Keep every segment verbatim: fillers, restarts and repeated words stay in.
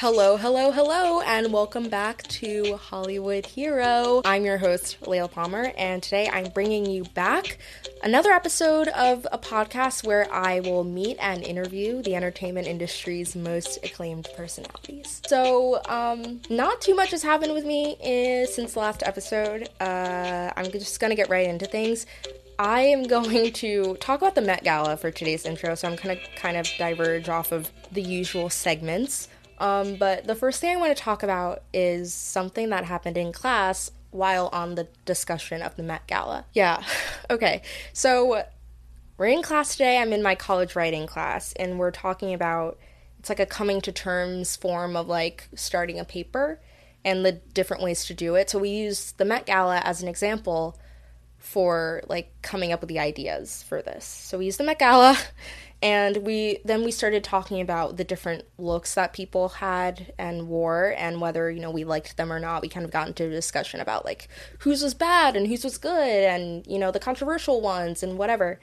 Hello, hello, hello, and welcome back to Hollywood Hero. I'm your host, Lael Palmer, and today I'm bringing you back another episode of a podcast where I will meet and interview the entertainment industry's most acclaimed personalities. So, um, not too much has happened with me is, since the last episode. Uh, I'm just gonna get right into things. I am going to talk about the Met Gala for today's intro, so I'm gonna kind of diverge off of the usual segments. Um, but the first thing I want to talk about is something that happened in class while on the discussion of the Met Gala. Yeah, okay. So we're in class today. I'm in my college writing class, and we're talking about, it's like a coming to terms form of like starting a paper and the different ways to do it. So we use the Met Gala as an example for like coming up with the ideas for this. So we use the Met Gala. And we then we started talking about the different looks that people had and wore and whether, you know, we liked them or not. We kind of got into a discussion about, like, whose was bad and whose was good and, you know, the controversial ones and whatever.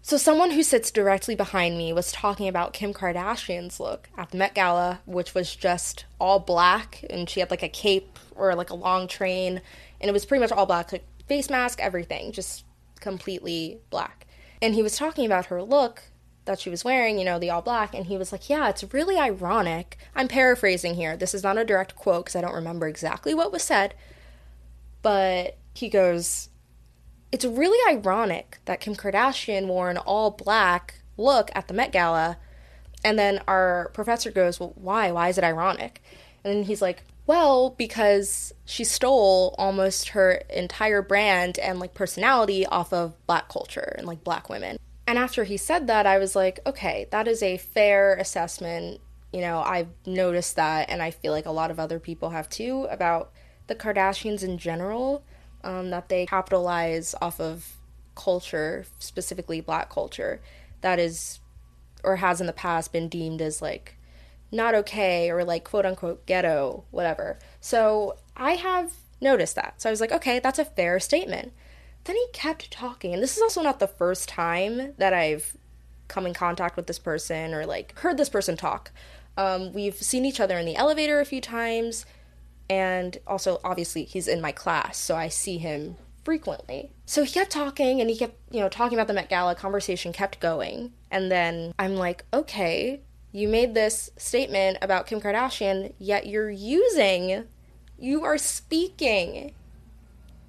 So someone who sits directly behind me was talking about Kim Kardashian's look at the Met Gala, which was just all black. And she had, like, a cape or, like, a long train. And it was pretty much all black, like, face mask, everything, just completely black. And he was talking about her look that she was wearing, you know, the all black, and he was like, yeah, it's really ironic. I'm paraphrasing here. This is not a direct quote because I don't remember exactly what was said, but he goes, it's really ironic that Kim Kardashian wore an all black look at the Met Gala. And then our professor goes, well, why? Why is it ironic? And then he's like, well, because she stole almost her entire brand and, like, personality off of black culture and, like, black women. And after he said that, I was like, okay, that is a fair assessment. You know, I've noticed that, and I feel like a lot of other people have too, about the Kardashians in general, um, that they capitalize off of culture, specifically black culture, that is, or has in the past been deemed as, like, not okay, or, like, quote-unquote ghetto, whatever. So I have noticed that. So I was like, okay, that's a fair statement. Then he kept talking, and this is also not the first time that I've come in contact with this person or, like, heard this person talk. Um, we've seen each other in the elevator a few times, and also, obviously, he's in my class, so I see him frequently. So he kept talking, and he kept, you know, talking about the Met Gala. Conversation kept going, and then I'm like, okay, you made this statement about Kim Kardashian, yet you're using, you are speaking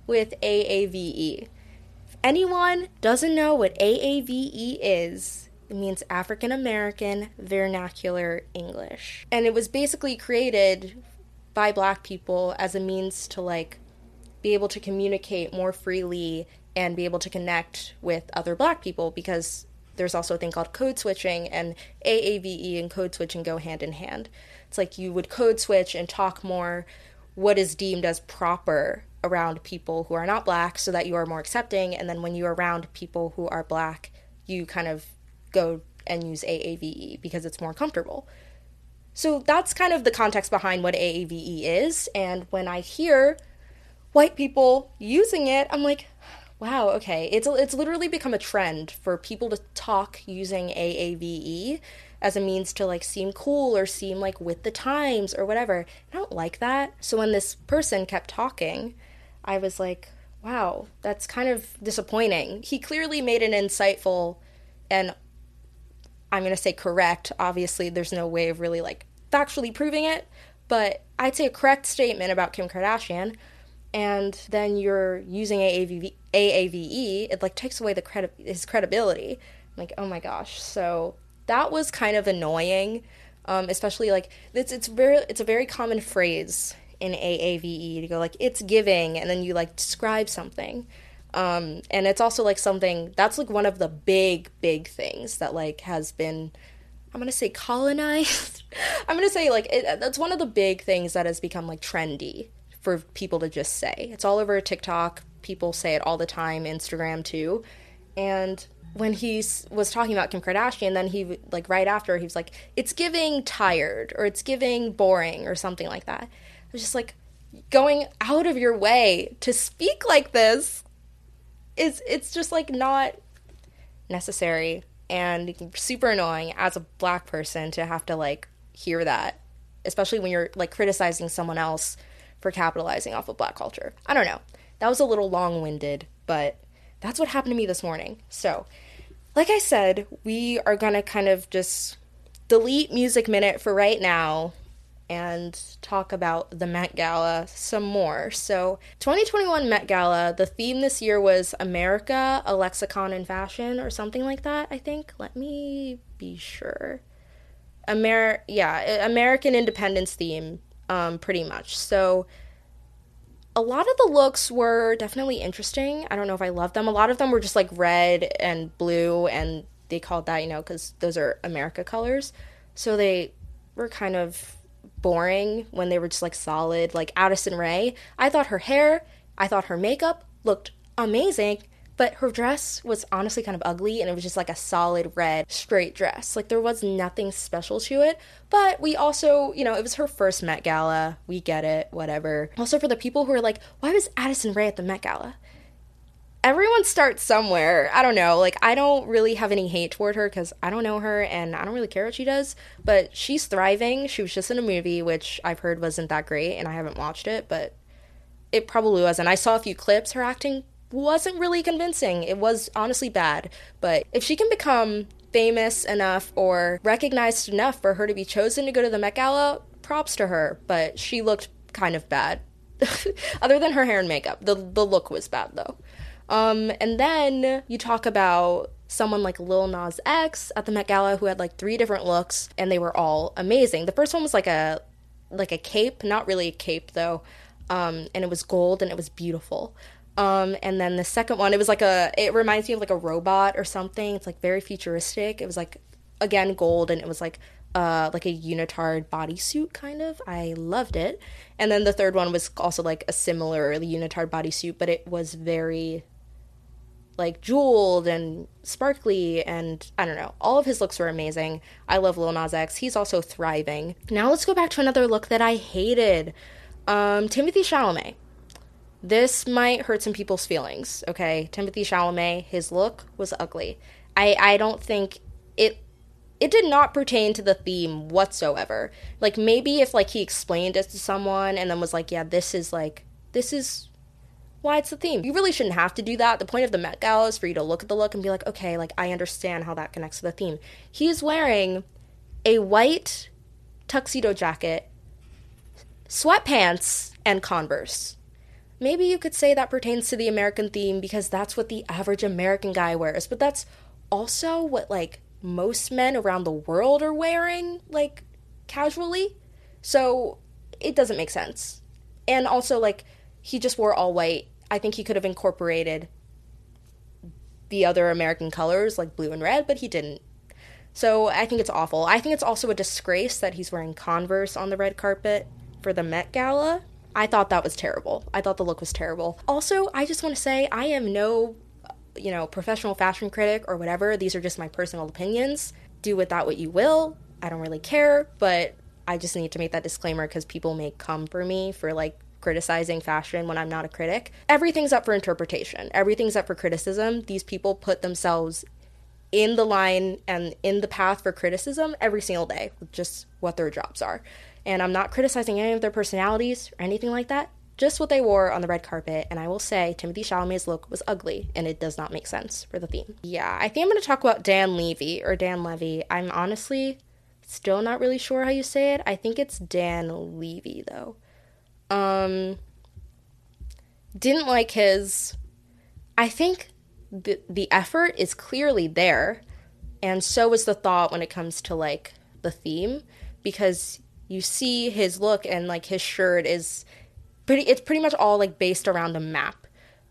with A A V E. If anyone doesn't know what A A V E is, it means African American Vernacular English. And it was basically created by black people as a means to, like, be able to communicate more freely and be able to connect with other black people, because there's also a thing called code switching, and A A V E and code switching go hand in hand. It's like you would code switch and talk more what is deemed as proper around people who are not black so that you are more accepting, and then when you're around people who are black, you kind of go and use A A V E because it's more comfortable. So that's kind of the context behind what A A V E is, and when I hear white people using it, I'm like, wow, okay. It's it's literally become a trend for people to talk using A A V E as a means to, like, seem cool or seem, like, with the times or whatever. I don't like that. So when this person kept talking, I was like, wow, that's kind of disappointing. He clearly made an insightful and, I'm going to say correct, obviously there's no way of really, like, factually proving it, but I'd say a correct statement about Kim Kardashian, and then you're using A A V E, it, like, takes away the credi- his credibility. I'm like, oh my gosh. So that was kind of annoying, um, especially, like, it's it's very it's a very common phrase in A A V E to go, like, it's giving, and then you, like, describe something, um and it's also, like, something that's, like, one of the big big things that, like, has been, I'm gonna say colonized I'm gonna say like it, that's one of the big things that has become, like, trendy for people to just say. It's all over TikTok, people say it all the time, Instagram too. And when he was talking about Kim Kardashian, then he, like, right after, he was like, it's giving tired, or it's giving boring, or something like that. I was just like, going out of your way to speak like this is, it's just, like, not necessary, and super annoying as a black person to have to, like, hear that especially when you're, like, criticizing someone else for capitalizing off of black culture. I don't know. That was a little long-winded, but that's what happened to me this morning. So, like I said, we are going to kind of just delete Music Minute for right now and talk about the Met Gala some more. So, twenty twenty-one Met Gala, the theme this year was America, a lexicon in fashion, or something like that, I think. Let me be sure. Amer- yeah, American independence theme, um, pretty much. So, a lot of the looks were definitely interesting. I don't know if I love them. A lot of them were just, like, red and blue, and they called that, you know, because those are America colors. So they were kind of boring when they were just, like, solid. Like, Addison Rae, I thought her hair, I thought her makeup looked amazing, but her dress was honestly kind of ugly, and it was just, like, a solid red straight dress. Like, there was nothing special to it, but we also, you know, it was her first Met Gala. We get it, whatever. Also, for the people who are like, why was Addison Rae at the Met Gala? Everyone starts somewhere. I don't know. Like, I don't really have any hate toward her because I don't know her and I don't really care what she does, but she's thriving. She was just in a movie, which I've heard wasn't that great, and I haven't watched it, but it probably wasn't. I saw a few clips. Her acting wasn't really convincing. It was honestly bad, but if she can become famous enough or recognized enough for her to be chosen to go to the Met Gala, props to her, but she looked kind of bad. Other than her hair and makeup. The, the look was bad, though. Um, and then you talk about someone like Lil Nas X at the Met Gala who had, like, three different looks, and they were all amazing. The first one was like a like a cape, not really a cape though, um, and it was gold and it was beautiful. Um, and then the second one, it was like a, it reminds me of like a robot or something. It's like very futuristic. It was like, again, gold, and it was like uh, like a unitard bodysuit kind of. I loved it. And then the third one was also like a similar unitard bodysuit, but it was very, like, jeweled and sparkly, and I don't know. All of his looks were amazing. I love Lil Nas X. He's also thriving. Now let's go back to another look that I hated. Um, Timothée Chalamet. This might hurt some people's feelings, okay? Timothée Chalamet, his look was ugly. I, I don't think it... It did not pertain to the theme whatsoever. Like, maybe if, like, he explained it to someone and then was like, yeah, this is, like... This is... why it's the theme. You really shouldn't have to do that. The point of the Met Gala is for you to look at the look and be like, okay, like, I understand how that connects to the theme. He is wearing a white tuxedo jacket, sweatpants, and Converse. Maybe you could say that pertains to the American theme because that's what the average American guy wears, but that's also what, like, most men around the world are wearing, like, casually. So it doesn't make sense. And also, like, he just wore all white. I think he could have incorporated the other American colors, like blue and red, but he didn't. So I think it's awful. I think it's also a disgrace that he's wearing Converse on the red carpet for the Met Gala. I thought that was terrible. I thought the look was terrible. Also, I just want to say I am no, you know, professional fashion critic or whatever. These are just my personal opinions. Do with that what you will. I don't really care, but I just need to make that disclaimer because people may come for me for, like, criticizing fashion when I'm not a critic. Everything's up for interpretation. Everything's up for criticism. These people put themselves in the line and in the path for criticism every single day with just what their jobs are. And I'm not criticizing any of their personalities or anything like that, just what they wore on the red carpet. And I will say Timothée Chalamet's look was ugly and it does not make sense for the theme. Yeah, I think I'm going to talk about Dan Levy or Dan Levy. I'm honestly still not really sure how you say it. I think it's Dan Levy though. Um, didn't like his, I think the, the effort is clearly there, and so is the thought when it comes to, like, the theme, because you see his look and, like, his shirt is pretty, it's pretty much all, like, based around a map.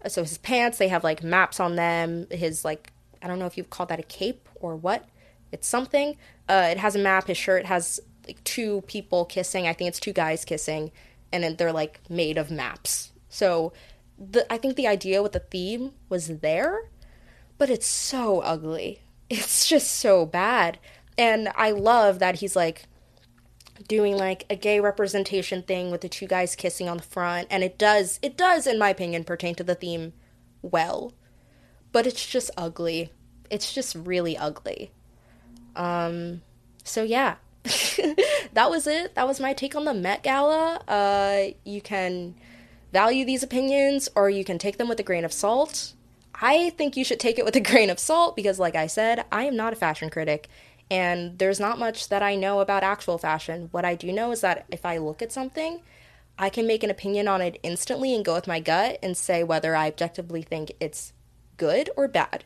So his pants, they have, like, maps on them, his, like, I don't know if you'd call that a cape or what, it's something, uh, it has a map, his shirt has, like, two people kissing, I think it's two guys kissing, and they're, like, made of maps. So the, I think the idea with the theme was there, but it's so ugly. It's just so bad. And I love that he's, like, doing, like, a gay representation thing with the two guys kissing on the front. And it does, it does, in my opinion, pertain to the theme well. But it's just ugly. It's just really ugly. Um, so, yeah. that was it. That was my take on the Met Gala. Uh, you can value these opinions, or you can take them with a grain of salt. I think you should take it with a grain of salt because, like I said, I am not a fashion critic, and there's not much that I know about actual fashion. What I do know is that if I look at something, I can make an opinion on it instantly and go with my gut and say whether I objectively think it's good or bad.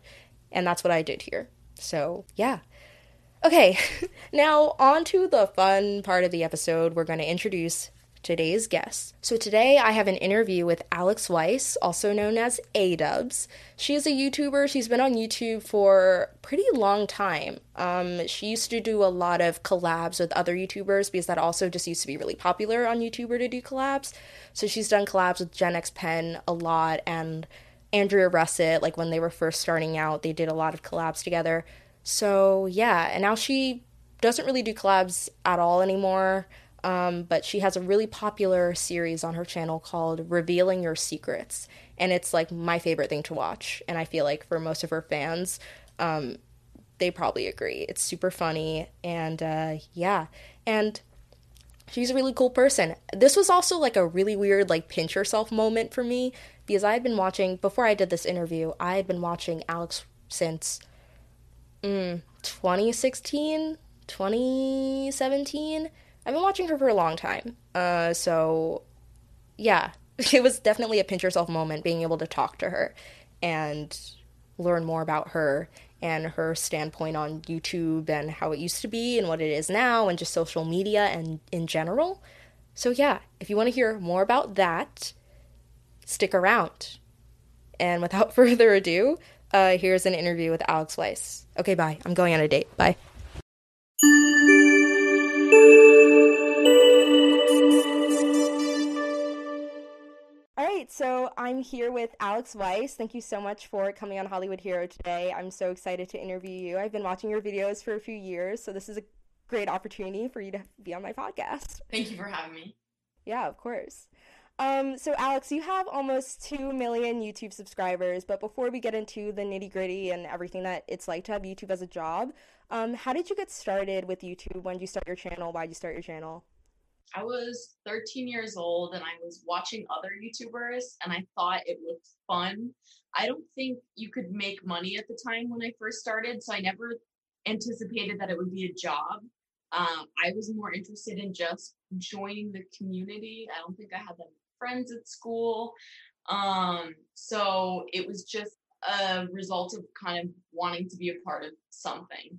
And that's what I did here. So, yeah. Okay, now on to the fun part of the episode. We're going to introduce today's guest. So today I have an interview with Alex Weiss, also known as Adubs. She is a YouTuber. She's been on YouTube for a pretty long time. Um, she used to do a lot of collabs with other YouTubers because that also just used to be really popular on YouTuber to do collabs. So she's done collabs with Gen X Pen a lot and Andrea Russett. Like when they were first starting out, they did a lot of collabs together. So yeah, and now she doesn't really do collabs at all anymore. Um, but she has a really popular series on her channel called Revealing Your Secrets, and it's like my favorite thing to watch, and I feel like for most of her fans, um, they probably agree. It's super funny, and uh, yeah, and she's a really cool person. This was also like a really weird like pinch yourself moment for me, because I had been watching, before I did this interview, I had been watching Alex since mm, twenty sixteen, twenty seventeen, I've been watching her for a long time, uh, so yeah, it was definitely a pinch yourself moment being able to talk to her and learn more about her and her standpoint on YouTube and how it used to be and what it is now and just social media and in general. So yeah, if you want to hear more about that, stick around. And without further ado, uh, here's an interview with Alex Weiss. Okay, bye. I'm going on a date. Bye. So I'm here with Alex Weiss. Thank you so much for coming on Hollywood Hero today. I'm so excited to interview you. I've been watching your videos for a few years, so this is a great opportunity for you to be on my podcast. Thank you for having me. Yeah, of course. Um, so Alex, you have almost two million YouTube subscribers, but before we get into the nitty gritty and everything that it's like to have YouTube as a job, um, how did you get started with YouTube? When did you start your channel? Why did you start your channel? I was thirteen years old and I was watching other YouTubers and I thought it looked fun. I don't think you could make money at the time when I first started, so I never anticipated that it would be a job. Um, I was more interested in just joining the community. I don't think I had that many friends at school. Um, so it was just a result of kind of wanting to be a part of something.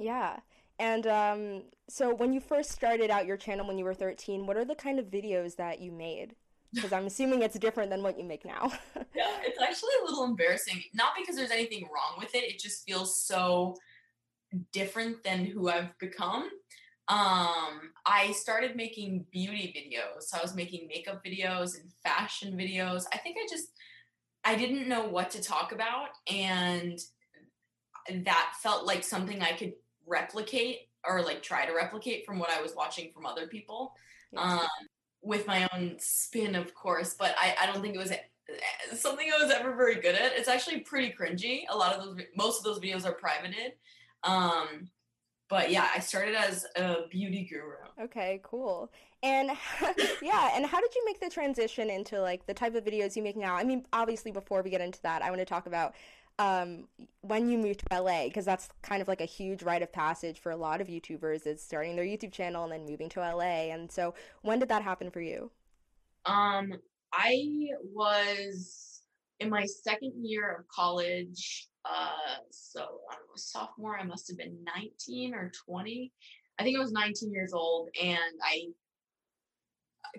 Yeah. And um, so when you first started out your channel when you were thirteen, what are the kind of videos that you made? Because I'm assuming it's different than what you make now. Yeah, it's actually a little embarrassing. Not because there's anything wrong with it. It just feels so different than who I've become. Um, I started making beauty videos. So I was making makeup videos and fashion videos. I think I just, I didn't know what to talk about. And that felt like something I could replicate or like try to replicate from what I was watching from other people, um, with my own spin, of course, but I, I don't think it was something I was ever very good at. It's actually pretty cringy. A lot of those, most of those videos are privated. Um, but yeah, I started as a beauty guru. Okay, cool. And yeah. And how did you make the transition into like the type of videos you make now? I mean, obviously before we get into that, I want to talk about Um, when you moved to L A, because that's kind of like a huge rite of passage for a lot of YouTubers, is starting their YouTube channel and then moving to L A. And so when did that happen for you? Um, I was in my second year of college. Uh, so I don't know, sophomore, I must have been nineteen or twenty. I think I was nineteen years old, and I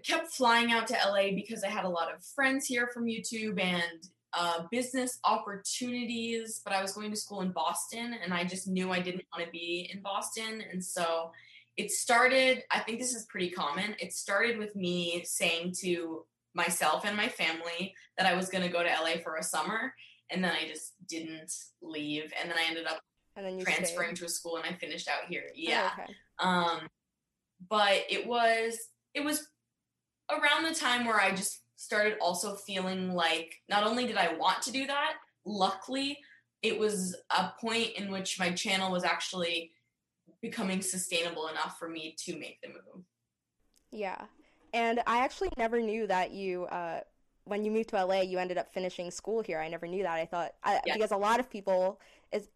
kept flying out to L A because I had a lot of friends here from YouTube and Uh, business opportunities, but I was going to school in Boston and I just knew I didn't want to be in Boston. And so it started, I think this is pretty common. It started with me saying to myself and my family that I was going to go to L A for a summer. And then I just didn't leave. And then I ended up and then you transferring stayed to a school and I finished out here. Yeah. Oh, okay. Um, but it was, it was around the time where I just started also feeling like not only did I want to do that, luckily it was a point in which my channel was actually becoming sustainable enough for me to make the move. Yeah. And I actually never knew that you, uh, when you moved to L A, you ended up finishing school here. I never knew that. I thought, I, yes. because a lot of people,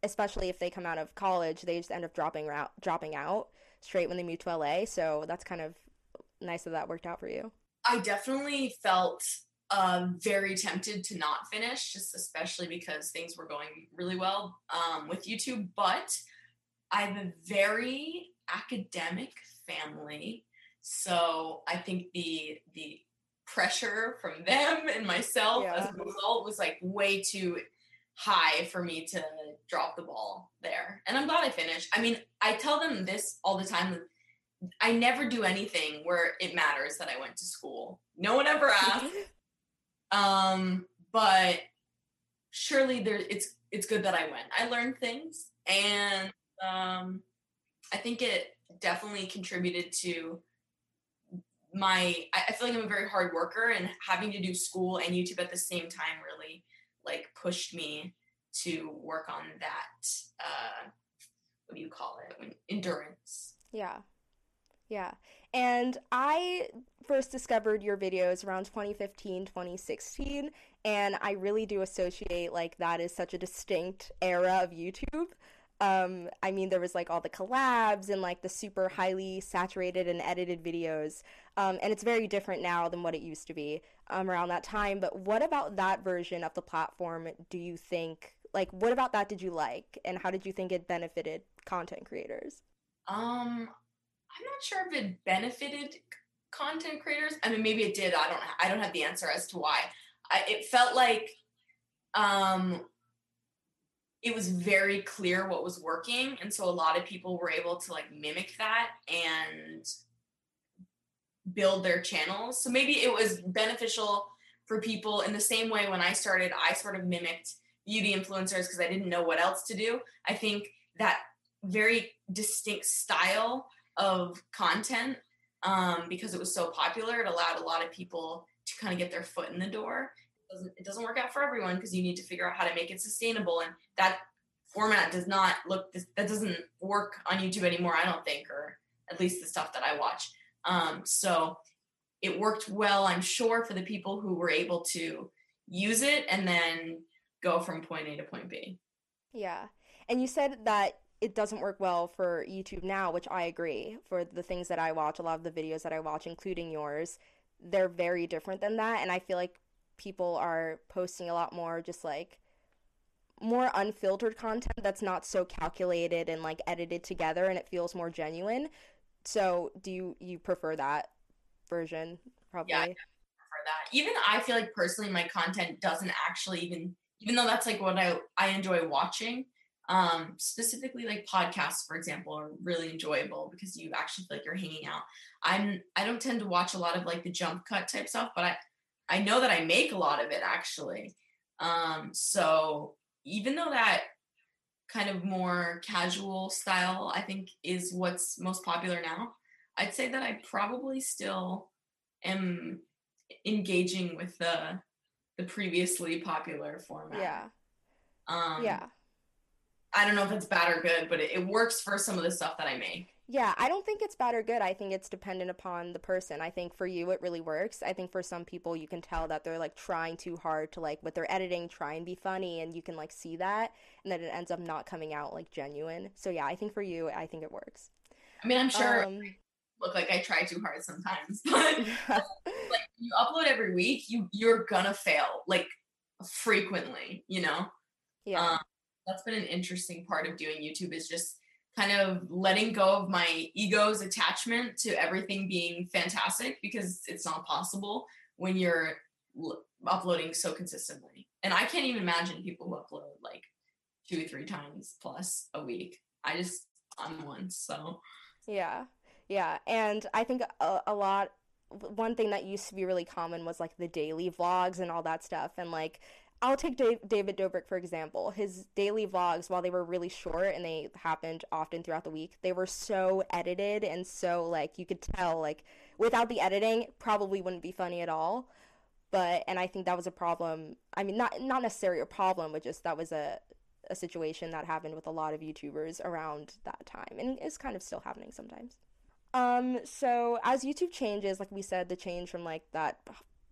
especially if they come out of college, they just end up dropping out, dropping out straight when they move to L A. So that's kind of nice that that worked out for you. I definitely felt um, very tempted to not finish, just especially because things were going really well um, with YouTube. But I have a very academic family. So I think the the pressure from them and myself yeah. as a result was like way too high for me to drop the ball there. And I'm glad I finished. I mean, I tell them this all the time. I never do anything where it matters that I went to school. No one ever asked. um, but surely there it's it's good that I went. I learned things, and um, I think it definitely contributed to my, I feel like I'm a very hard worker, and having to do school and YouTube at the same time really like pushed me to work on that, uh, what do you call it? Endurance. Yeah. Yeah. And I first discovered your videos around twenty fifteen, twenty sixteen. And I really do associate like that is such a distinct era of YouTube. Um, I mean, there was like all the collabs and like the super highly saturated and edited videos. Um, and it's very different now than what it used to be um, around that time. But what about that version of the platform do you think, like, what about that did you like? And how did you think it benefited content creators? Um, I'm not sure if it benefited content creators. I mean, maybe it did. I don't, I don't have the answer as to why. I, it felt like, um, it was very clear what was working. And so a lot of people were able to like mimic that and build their channels. So maybe it was beneficial for people in the same way when I started, I sort of mimicked beauty influencers because I didn't know what else to do. I think that very distinct style of content, um, because it was so popular, it allowed a lot of people to kind of get their foot in the door. It doesn't work out for everyone because you need to figure out how to make it sustainable, and that format does not look this that doesn't work on YouTube anymore, I don't think, or at least the stuff that I watch. Um so it worked well, I'm sure, for the people who were able to use it and then go from point A to point B. Yeah. And you said that it doesn't work well for YouTube now, which I agree. For the things that I watch, a lot of the videos that I watch, including yours, they're very different than that, and I feel like people are posting a lot more just like more unfiltered content that's not so calculated and like edited together, and it feels more genuine. So do you you prefer that version? Probably. Yeah, I prefer that. Even I feel like personally my content doesn't actually even even though that's like what I I enjoy watching, um specifically like podcasts, for example, are really enjoyable because you actually feel like you're hanging out. I'm I don't tend to watch a lot of like the jump cut type stuff, but I I know that I make a lot of it actually. Um, so even though that kind of more casual style, I think, is what's most popular now, I'd say that I probably still am engaging with the, the previously popular format. Yeah. Um, yeah. I don't know if it's bad or good, but it, it works for some of the stuff that I make. Yeah, I don't think it's bad or good. I think it's dependent upon the person. I think for you, it really works. I think for some people, you can tell that they're, like, trying too hard to, like, with their editing, try and be funny, and you can, like, see that, and then it ends up not coming out, like, genuine. So, yeah, I think for you, I think it works. I mean, I'm sure um, look like I try too hard sometimes, but, yeah. like, you upload every week, you, you're gonna fail, like, frequently, you know? Yeah. Um, that's been an interesting part of doing YouTube is just kind of letting go of my ego's attachment to everything being fantastic, because it's not possible when you're l- uploading so consistently. And I can't even imagine people who upload like two or three times plus a week. I just on once. So yeah. Yeah. And I think a, a lot, one thing that used to be really common was like the daily vlogs and all that stuff. And like, I'll take Dave, David Dobrik, for example. His daily vlogs, while they were really short and they happened often throughout the week, they were so edited and so, like, you could tell, like, without the editing, it probably wouldn't be funny at all. But, and I think that was a problem. I mean, not not necessarily a problem, but just that was a, a a situation that happened with a lot of YouTubers around that time, and is kind of still happening sometimes. Um, so as YouTube changes, like we said, the change from like that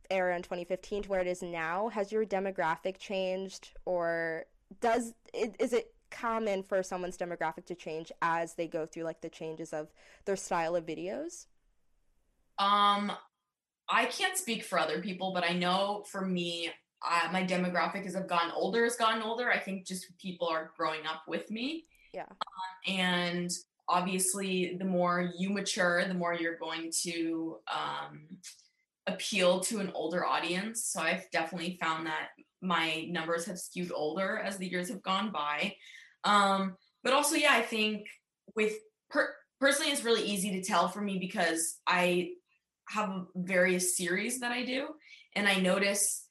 era in twenty fifteen to where it is now, has your demographic changed, or does it, is it common for someone's demographic to change as they go through like the changes of their style of videos? Um, I can't speak for other people, but I know for me, uh, my demographic as I've gotten older has gotten older. I think just people are growing up with me. Yeah. Um, and obviously the more you mature, the more you're going to um, appeal to an older audience. So I've definitely found that my numbers have skewed older as the years have gone by. Um, but also, yeah, I think with per- personally, it's really easy to tell for me because I have various series that I do. And I notice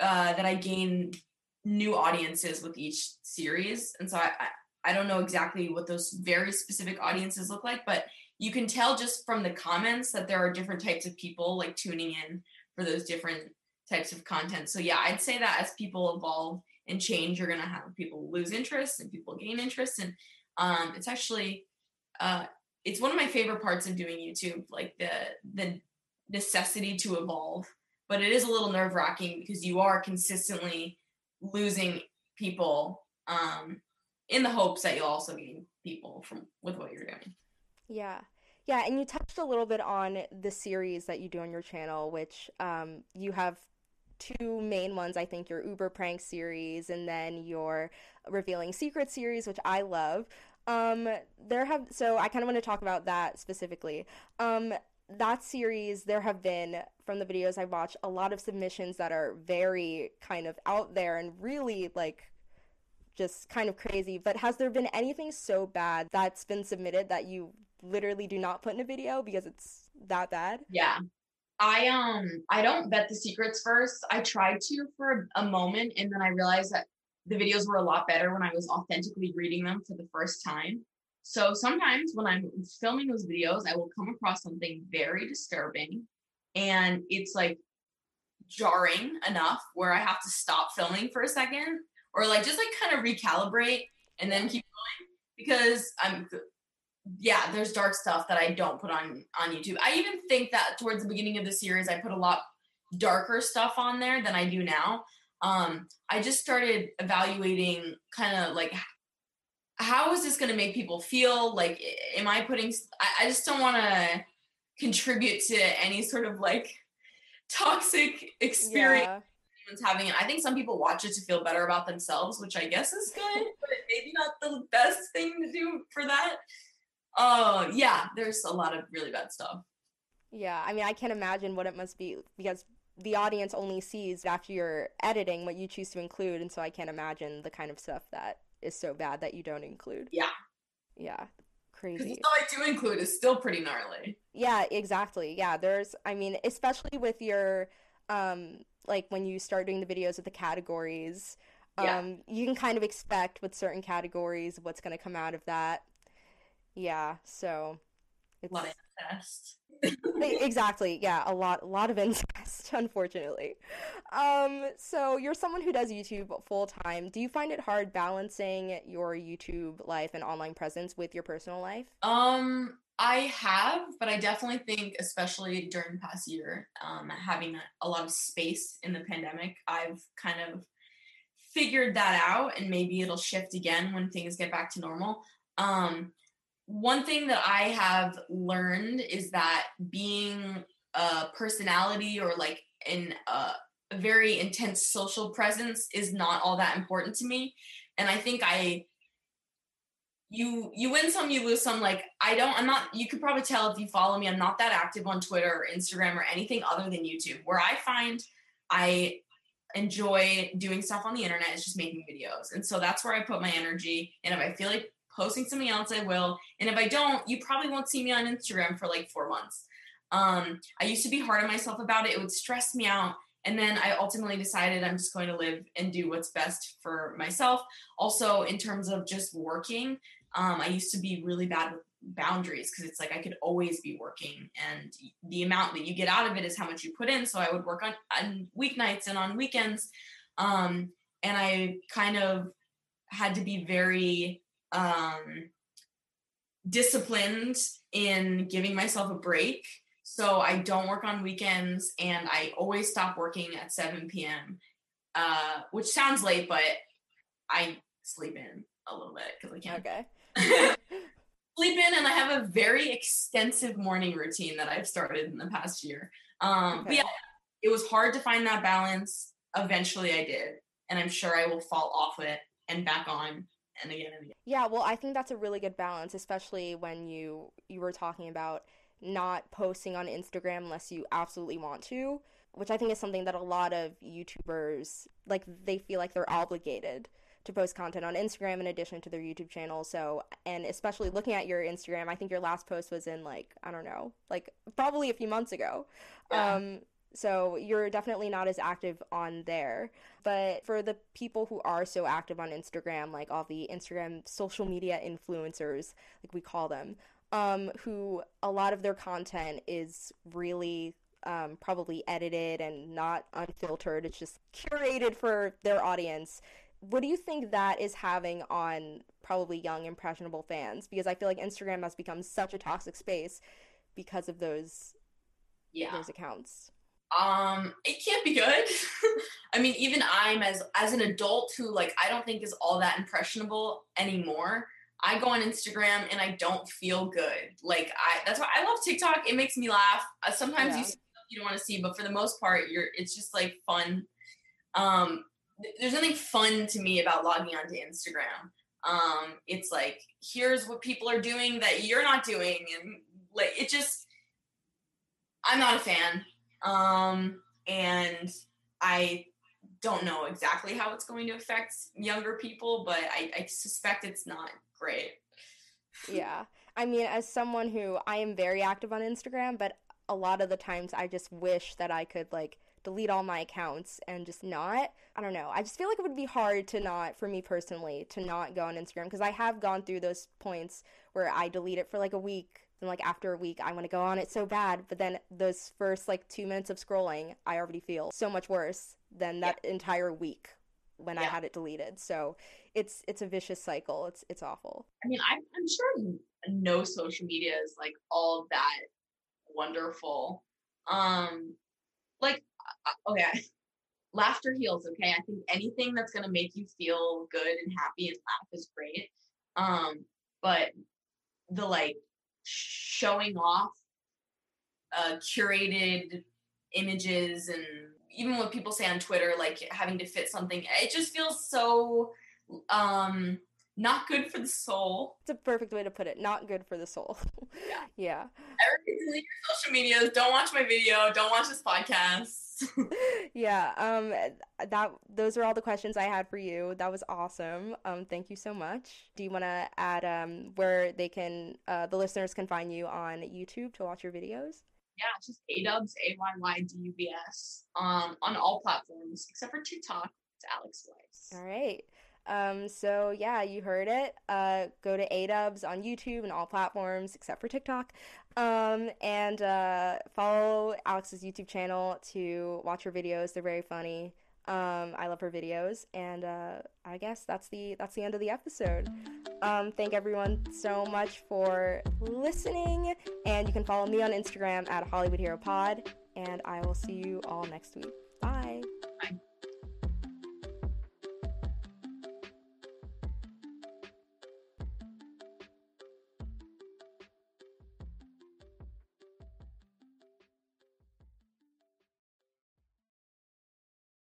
uh, that I gain new audiences with each series. And so I, I, I don't know exactly what those very specific audiences look like, but you can tell just from the comments that there are different types of people like tuning in for those different types of content. So yeah, I'd say that as people evolve and change, you're going to have people lose interest and people gain interest. And um, it's actually, uh, it's one of my favorite parts of doing YouTube, like the, the necessity to evolve, but it is a little nerve wracking because you are consistently losing people um, in the hopes that you'll also gain people from with what you're doing. Yeah. Yeah. And you touched a little bit on the series that you do on your channel, which um, you have two main ones, I think, your Uber prank series and then your Revealing Secrets series, which I love. Um, there have, so I kind of want to talk about that specifically. Um, that series, there have been, from the videos I watch, a lot of submissions that are very kind of out there and really like just kind of crazy. But has there been anything so bad that's been submitted that you literally do not put in a video because it's that bad? Yeah. I um I don't vet the secrets first. I tried to for a moment, and then I realized that the videos were a lot better when I was authentically reading them for the first time. So sometimes when I'm filming those videos, I will come across something very disturbing, and it's like jarring enough where I have to stop filming for a second, or like just like kind of recalibrate and then keep going, because I'm yeah, there's dark stuff that I don't put on, on YouTube. I even think that towards the beginning of the series, I put a lot darker stuff on there than I do now. Um, I just started evaluating kind of like, how is this going to make people feel? Like, am I putting, I, I just don't want to contribute to any sort of like toxic experience yeah. anyone's having. And I think some people watch it to feel better about themselves, which I guess is good, but maybe not the best thing to do for that. Oh, uh, yeah, there's a lot of really bad stuff. Yeah, I mean, I can't imagine what it must be, because the audience only sees after you're editing what you choose to include, and so I can't imagine the kind of stuff that is so bad that you don't include. Yeah. Yeah, crazy. Because the stuff I do include is still pretty gnarly. Yeah, exactly. Yeah, there's, I mean, especially with your, um, like, when you start doing the videos with the categories, um, yeah. you can kind of expect with certain categories what's going to come out of that. Yeah, so it's a lot of incest. Exactly, yeah, a lot a lot of incest, unfortunately. Um, so you're someone who does YouTube full time. Do you find it hard balancing your YouTube life and online presence with your personal life? Um, I have, but I definitely think, especially during the past year, um, having a lot of space in the pandemic, I've kind of figured that out, and maybe it'll shift again when things get back to normal. Um One thing that I have learned is that being a personality or like in a, a very intense social presence is not all that important to me. And I think I, you, you win some, you lose some. Like I don't, I'm not, you could probably tell if you follow me, I'm not that active on Twitter or Instagram or anything other than YouTube. Where I find I enjoy doing stuff on the internet is just making videos. And so that's where I put my energy. And if I feel like posting something else, I will. And if I don't, you probably won't see me on Instagram for like four months. Um, I used to be hard on myself about it. It would stress me out. And then I ultimately decided I'm just going to live and do what's best for myself. Also, in terms of just working, um, I used to be really bad with boundaries because it's like I could always be working. And the amount that you get out of it is how much you put in. So I would work on, on weeknights and on weekends. Um, and I kind of had to be very um, disciplined in giving myself a break. So I don't work on weekends, and I always stop working at seven p.m., uh, which sounds late, but I sleep in a little bit because I can't. Okay. Sleep in, and I have a very extensive morning routine that I've started in the past year. Um, okay. But yeah, it was hard to find that balance. Eventually I did, and I'm sure I will fall off it and back on and again and again. Yeah, well, I think that's a really good balance, especially when you you were talking about not posting on Instagram unless you absolutely want to, which I think is something that a lot of YouTubers, like, they feel like they're obligated to post content on Instagram in addition to their YouTube channel. So, and especially looking at your Instagram, I think your last post was in, like, I don't know, like probably a few months ago. Yeah. Um, so you're definitely not as active on there. But for the people who are so active on Instagram, like all the Instagram social media influencers, like we call them, um, who a lot of their content is really Um, probably edited and not unfiltered. It's just curated for their audience. What do you think that is having on probably young, impressionable fans? Because I feel like Instagram has become such a toxic space because of those, yeah. those accounts. Um, it can't be good. I mean, even I'm as as an adult who, like, I don't think is all that impressionable anymore. I go on Instagram and I don't feel good. Like, I that's why I love TikTok. It makes me laugh. Uh, sometimes yeah. you. you don't want to see, but for the most part you're it's just like fun. Um th- there's nothing fun to me about logging onto Instagram. Um it's like, here's what people are doing that you're not doing, and like it just I'm not a fan. Um and I don't know exactly how it's going to affect younger people, but I, I suspect it's not great. Yeah. I mean, as someone who I am very active on Instagram, but a lot of the times I just wish that I could, like, delete all my accounts and just not, I don't know. I just feel like it would be hard to not, for me personally, to not go on Instagram, because I have gone through those points where I delete it for like a week, and like after a week I want to go on it so bad, but then those first like two minutes of scrolling, I already feel so much worse than that yeah. entire week when yeah. I had it deleted. So it's it's a vicious cycle. It's it's awful. I mean, I'm, I'm sure no social media is like all that wonderful. Um like okay laughter heals. Okay, I think anything that's going to make you feel good and happy and laugh is great. Um but the like showing off uh curated images, and even what people say on Twitter, like having to fit something, it just feels so um not good for the soul. It's a perfect way to put it. Not good for the soul. Yeah. Yeah. Everything in your social medias. Don't watch my video. Don't watch this podcast. Yeah. Um. That. Those are all the questions I had for you. That was awesome. Um. Thank you so much. Do you want to add um where they can uh the listeners can find you on YouTube to watch your videos? Yeah, it's just Adubs, A Y Y D U B S, um on all platforms except for TikTok. It's Alex Weiss. All right. Um, so yeah, you heard it, uh, go to Adubs on YouTube and all platforms except for TikTok, um, and, uh, follow Alex's YouTube channel to watch her videos. They're very funny. Um, I love her videos, and, uh, I guess that's the, that's the end of the episode. Um, thank everyone so much for listening, and you can follow me on Instagram at Hollywood Hero Pod, and I will see you all next week. Bye.